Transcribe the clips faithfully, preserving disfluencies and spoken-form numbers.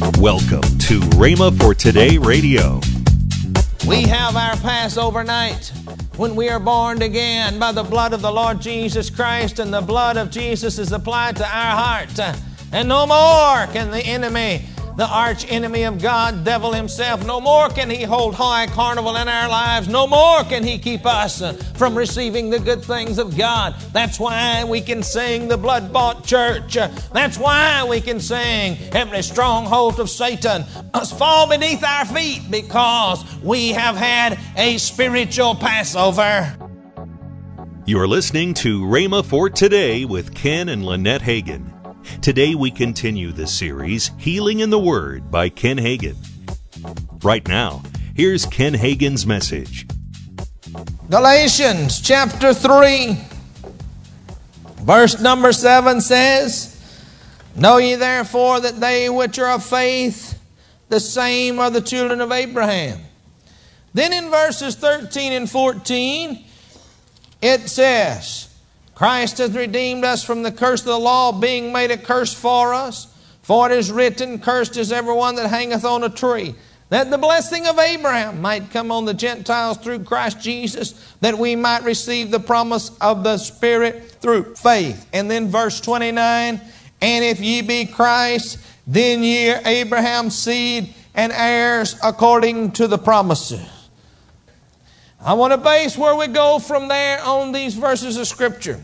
Welcome to Rhema for Today Radio. We have our Passover night when we are born again by the blood of the Lord Jesus Christ, and the blood of Jesus is applied to our heart. And no more can the enemy, the arch enemy of God, devil himself, no more can he hold high carnival in our lives. No more can he keep us from receiving the good things of God. That's why we can sing the blood-bought church. That's why we can sing every stronghold of Satan must fall beneath our feet, because we have had a spiritual Passover. You're listening to Rhema for Today with Ken and Lynette Hagin. Today we continue the series, Healing in the Word by Ken Hagin. Right now, here's Ken Hagin's message. Galatians chapter three, verse number seven says, Know ye therefore that they which are of faith, the same are the children of Abraham. Then in verses thirteen and fourteen, it says, Christ hath redeemed us from the curse of the law, being made a curse for us. For it is written, Cursed is everyone that hangeth on a tree, that the blessing of Abraham might come on the Gentiles through Christ Jesus, that we might receive the promise of the Spirit through faith. And then verse twenty-nine, And if ye be Christ, then ye are Abraham's seed and heirs according to the promises. I want to base where we go from there on these verses of Scripture.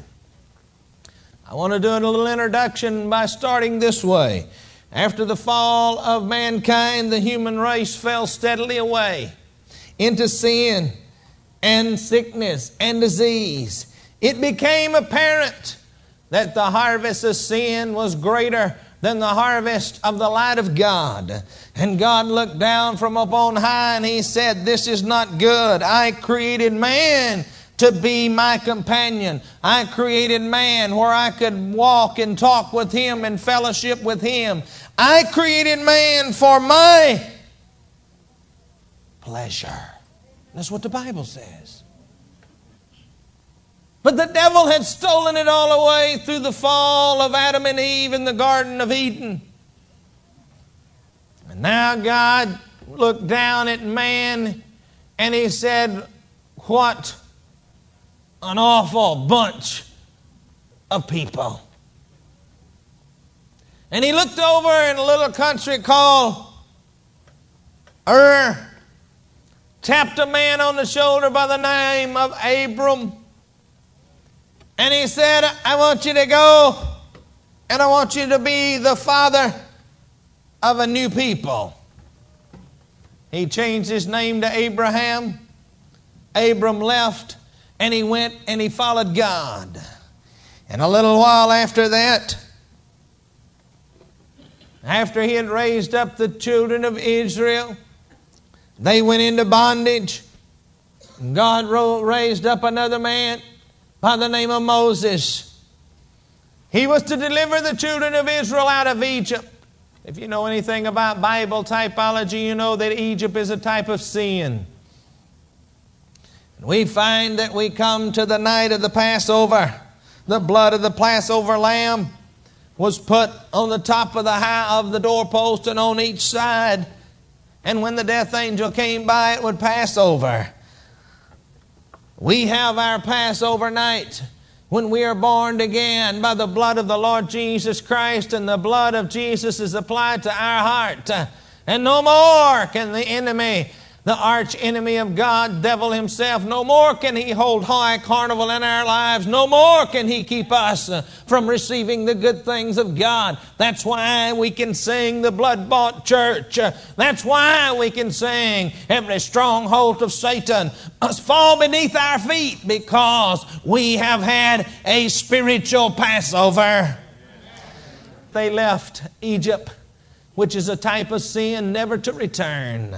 I want to do a little introduction by starting this way. After the fall of mankind, the human race fell steadily away into sin and sickness and disease. It became apparent that the harvest of sin was greater than the harvest of the light of God. And God looked down from up on high and He said, This is not good. I created man to be my companion. I created man where I could walk and talk with him and fellowship with him. I created man for my pleasure. That's what the Bible says. But the devil had stolen it all away through the fall of Adam and Eve in the Garden of Eden. And now God looked down at man and He said, What an awful bunch of people. And He looked over in a little country called Ur, tapped a man on the shoulder by the name of Abram. And He said, I want you to go and I want you to be the father of a new people. He changed his name to Abraham. Abram left and he went and he followed God. And a little while after that, after he had raised up the children of Israel, they went into bondage. God raised up another man by the name of Moses. He was to deliver the children of Israel out of Egypt. If you know anything about Bible typology, you know that Egypt is a type of sin. And we find that we come to the night of the Passover. The blood of the Passover lamb was put on the top of the high of the doorpost and on each side. And when the death angel came by, it would pass over. We have our Passover night when we are born again by the blood of the Lord Jesus Christ, and the blood of Jesus is applied to our heart. And no more can the enemy, the arch enemy of God, devil himself, no more can he hold high carnival in our lives. No more can he keep us from receiving the good things of God. That's why we can sing the blood-bought church. That's why we can sing every stronghold of Satan must fall beneath our feet, because we have had a spiritual Passover. They left Egypt, which is a type of sin, never to return.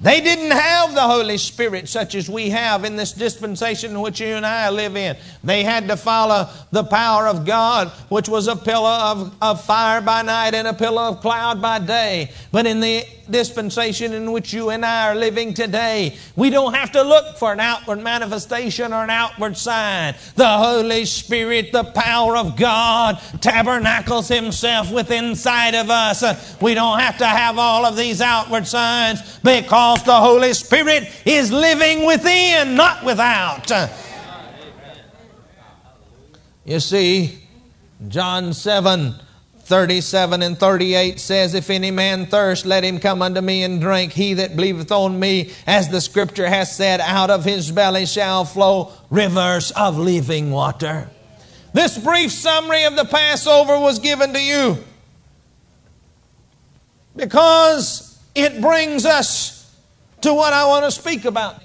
They didn't have the Holy Spirit such as we have in this dispensation in which you and I live in. They had to follow the power of God, which was a pillar of, of fire by night and a pillar of cloud by day. But in the dispensation in which you and I are living today, we don't have to look for an outward manifestation or an outward sign. The Holy Spirit, the power of God, tabernacles Himself within inside of us. We don't have to have all of these outward signs, because the Holy Spirit is living within, not without. You see, John seven, thirty-seven and thirty-eight says, "If any man thirst, let him come unto me and drink. He that believeth on me, as the Scripture hath said, out of his belly shall flow rivers of living water." This brief summary of the Passover was given to you because it brings us to what I want to speak about.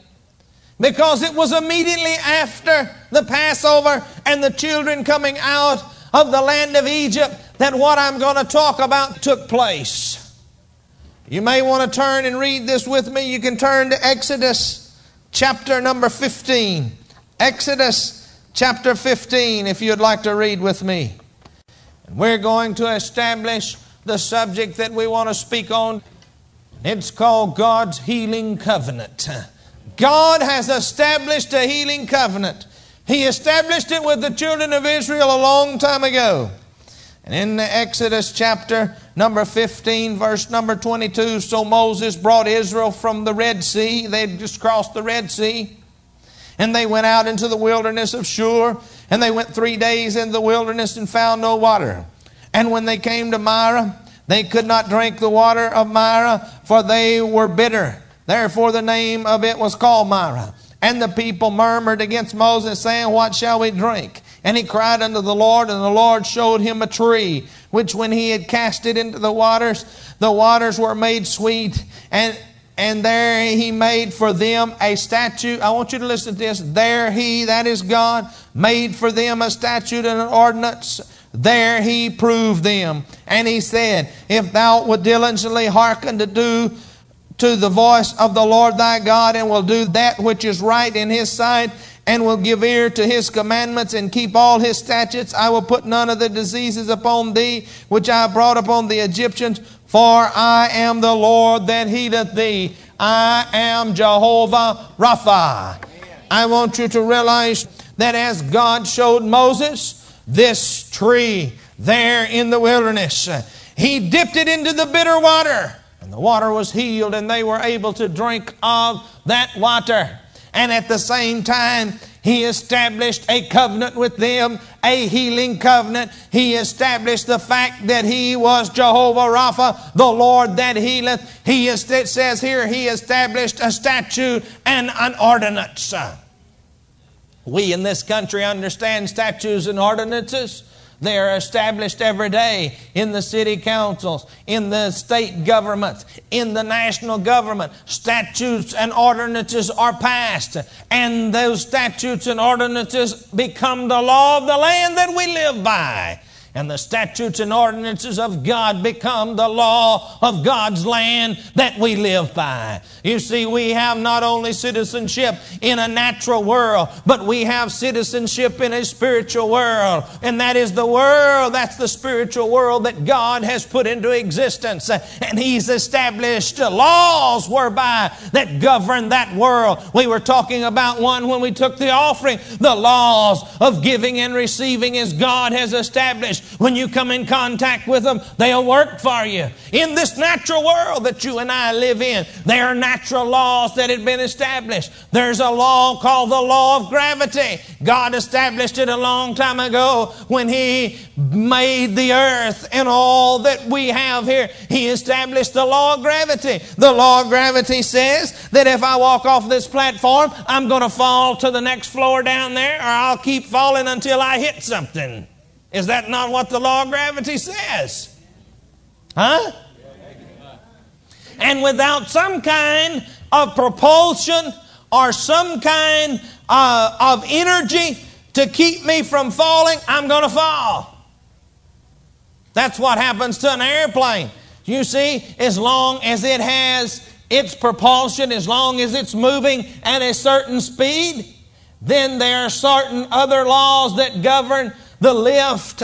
Because it was immediately after the Passover and the children coming out of the land of Egypt that what I'm going to talk about took place. You may want to turn and read this with me. You can turn to Exodus chapter number fifteen. Exodus chapter fifteen, if you'd like to read with me. And we're going to establish the subject that we want to speak on. It's called God's healing covenant. God has established a healing covenant. He established it with the children of Israel a long time ago. And in the Exodus chapter number fifteen, verse number twenty-two, "So Moses brought Israel from the Red Sea." They just crossed the Red Sea. "And they went out into the wilderness of Shur. And they went three days in the wilderness and found no water. And when they came to Marah, they could not drink the water of Marah, for they were bitter. Therefore the name of it was called Marah. And the people murmured against Moses, saying, What shall we drink? And he cried unto the Lord, and the Lord showed him a tree, which when he had cast it into the waters, the waters were made sweet. And, and there he made for them a statute." I want you to listen to this. "There he," that is God, "made for them a statute and an ordinance. There he proved them. And he said, If thou wilt diligently hearken to do to the voice of the Lord thy God, and will do that which is right in his sight, and will give ear to his commandments, and keep all his statutes, I will put none of the diseases upon thee, which I brought upon the Egyptians, for I am the Lord that healeth thee. I am Jehovah Rapha." I want you to realize that as God showed Moses this tree there in the wilderness, he dipped it into the bitter water, and the water was healed, and they were able to drink of that water. And at the same time, he established a covenant with them, a healing covenant. He established the fact that he was Jehovah Rapha, the Lord that healeth. He is, it says here, he established a statute and an ordinance. We in this country understand statutes and ordinances. They are established every day in the city councils, in the state governments, in the national government. Statutes and ordinances are passed, and those statutes and ordinances become the law of the land that we live by. And the statutes and ordinances of God become the law of God's land that we live by. You see, we have not only citizenship in a natural world, but we have citizenship in a spiritual world. And that is the world, that's the spiritual world that God has put into existence. And He's established laws whereby that govern that world. We were talking about one when we took the offering. The laws of giving and receiving as God has established. When you come in contact with them, they'll work for you. In this natural world that you and I live in, there are natural laws that have been established. There's a law called the law of gravity. God established it a long time ago when He made the earth and all that we have here. He established the law of gravity. The law of gravity says that if I walk off this platform, I'm going to fall to the next floor down there, or I'll keep falling until I hit something. Is that not what the law of gravity says? Huh? And without some kind of propulsion or some kind uh, of energy to keep me from falling, I'm going to fall. That's what happens to an airplane. You see, as long as it has its propulsion, as long as it's moving at a certain speed, then there are certain other laws that govern the lift,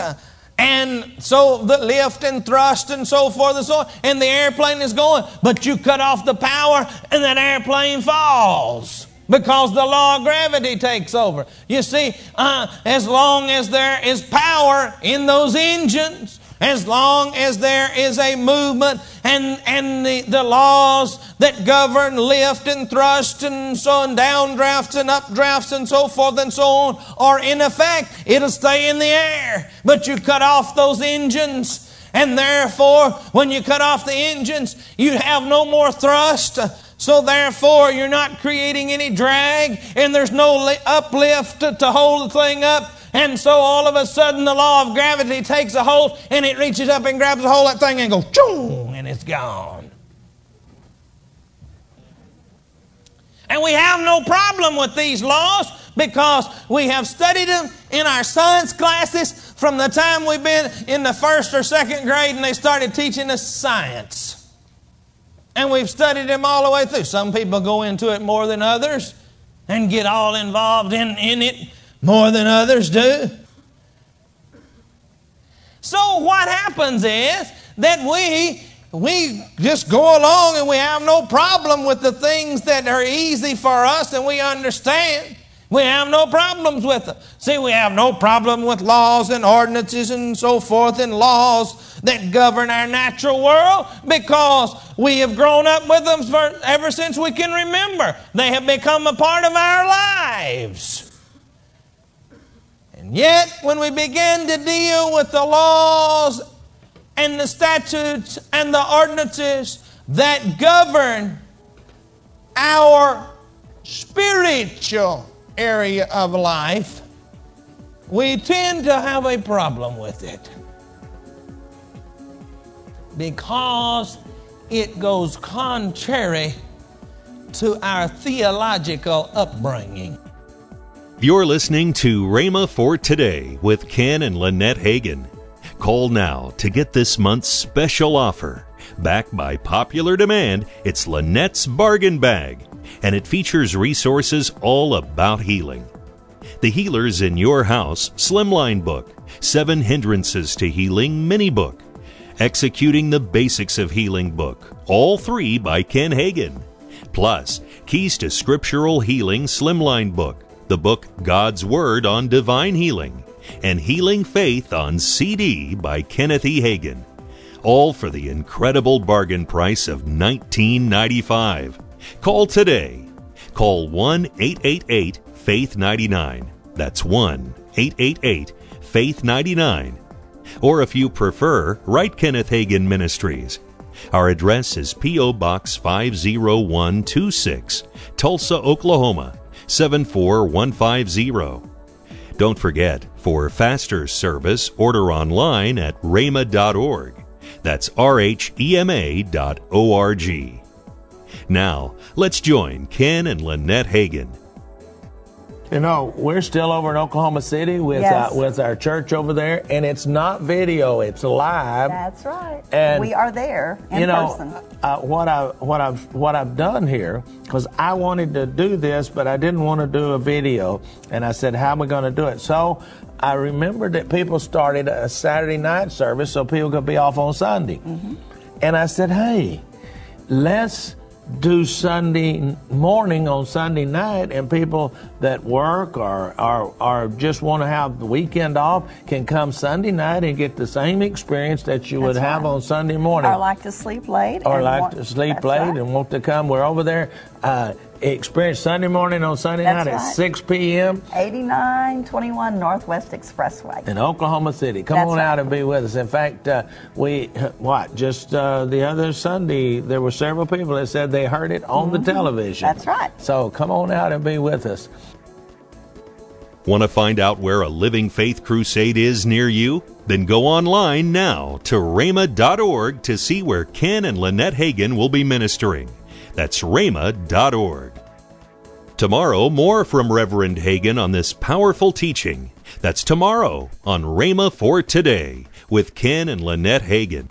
and so the lift and thrust and so forth and so on, and the airplane is going, but you cut off the power and that airplane falls because the law of gravity takes over. You see, uh, as long as there is power in those engines, as long as there is a movement and, and the, the laws that govern lift and thrust and so on, downdrafts and updrafts and so forth and so on are in effect, it'll stay in the air. But you cut off those engines, and therefore when you cut off the engines, you have no more thrust. So therefore, you're not creating any drag, and there's no uplift to, to hold the thing up. And so all of a sudden, the law of gravity takes a hold, and it reaches up and grabs a hold of that thing and goes, choom, and it's gone. And we have no problem with these laws because we have studied them in our science classes from the time we've been in the first or second grade, and they started teaching us science. And we've studied them all the way through. Some people go into it more than others and get all involved in, in it more than others do. So what happens is that we, we just go along and we have no problem with the things that are easy for us and we understand. We have no problems with them. See, we have no problem with laws and ordinances and so forth and laws that govern our natural world because we have grown up with them for, ever since we can remember. They have become a part of our lives. And yet, when we begin to deal with the laws and the statutes and the ordinances that govern our spiritual area of life, we tend to have a problem with it because it goes contrary to our theological upbringing. You're listening to Rhema for Today with Ken and Lynette Hagin. Call now to get this month's special offer. Backed by popular demand, it's Lynette's Bargain Bag, and it features resources all about healing. The Healers in Your House Slimline Book, Seven Hindrances to Healing Mini Book, Executing the Basics of Healing Book, all three by Ken Hagin. Plus, Keys to Scriptural Healing Slimline Book, the book God's Word on Divine Healing, and Healing Faith on C D by Kenneth E. Hagin. All for the incredible bargain price of nineteen ninety-five. Call today. Call one eight eight eight, faith nine nine. That's one eight eight eight, faith nine nine. Or if you prefer, write Kenneth Hagin Ministries. Our address is P O. Box five oh one two six, Tulsa, Oklahoma, seven four one five zero. Don't forget, for faster service, order online at rhema dot org. That's R-H-E-M-A dot O-R-G. Now, let's join Ken and Lynette Hagin. You know, we're still over in Oklahoma City with, yes. uh, with our church over there, and it's not video, it's live. That's right. And we are there in you know, person. Uh, what, I, what, I've, what I've done here, because I wanted to do this, but I didn't want to do a video, and I said, how am I going to do it? So I remembered that people started a Saturday night service so people could be off on Sunday. Mm-hmm. And I said, hey, let's do Sunday morning on Sunday night, and people that work or, or, or just want to have the weekend off can come Sunday night and get the same experience that you would that's have right. on Sunday morning. Or like to sleep late. Or like want, to sleep late right. and want to come. We're over there. Uh, experience Sunday morning on Sunday that's night right. at six p.m. eighty-nine twenty-one Northwest Expressway. In Oklahoma City. Come that's on right. out and be with us. In fact, uh, we, what, just uh, the other Sunday, there were several people that said they heard it on mm-hmm. the television. That's right. So come on out and be with us. Want to find out where a Living Faith Crusade is near you? Then go online now to rhema dot org to see where Ken and Lynette Hagin will be ministering. That's rhema dot org. Tomorrow, more from Reverend Hagin on this powerful teaching. That's tomorrow on Rhema for Today with Ken and Lynette Hagin.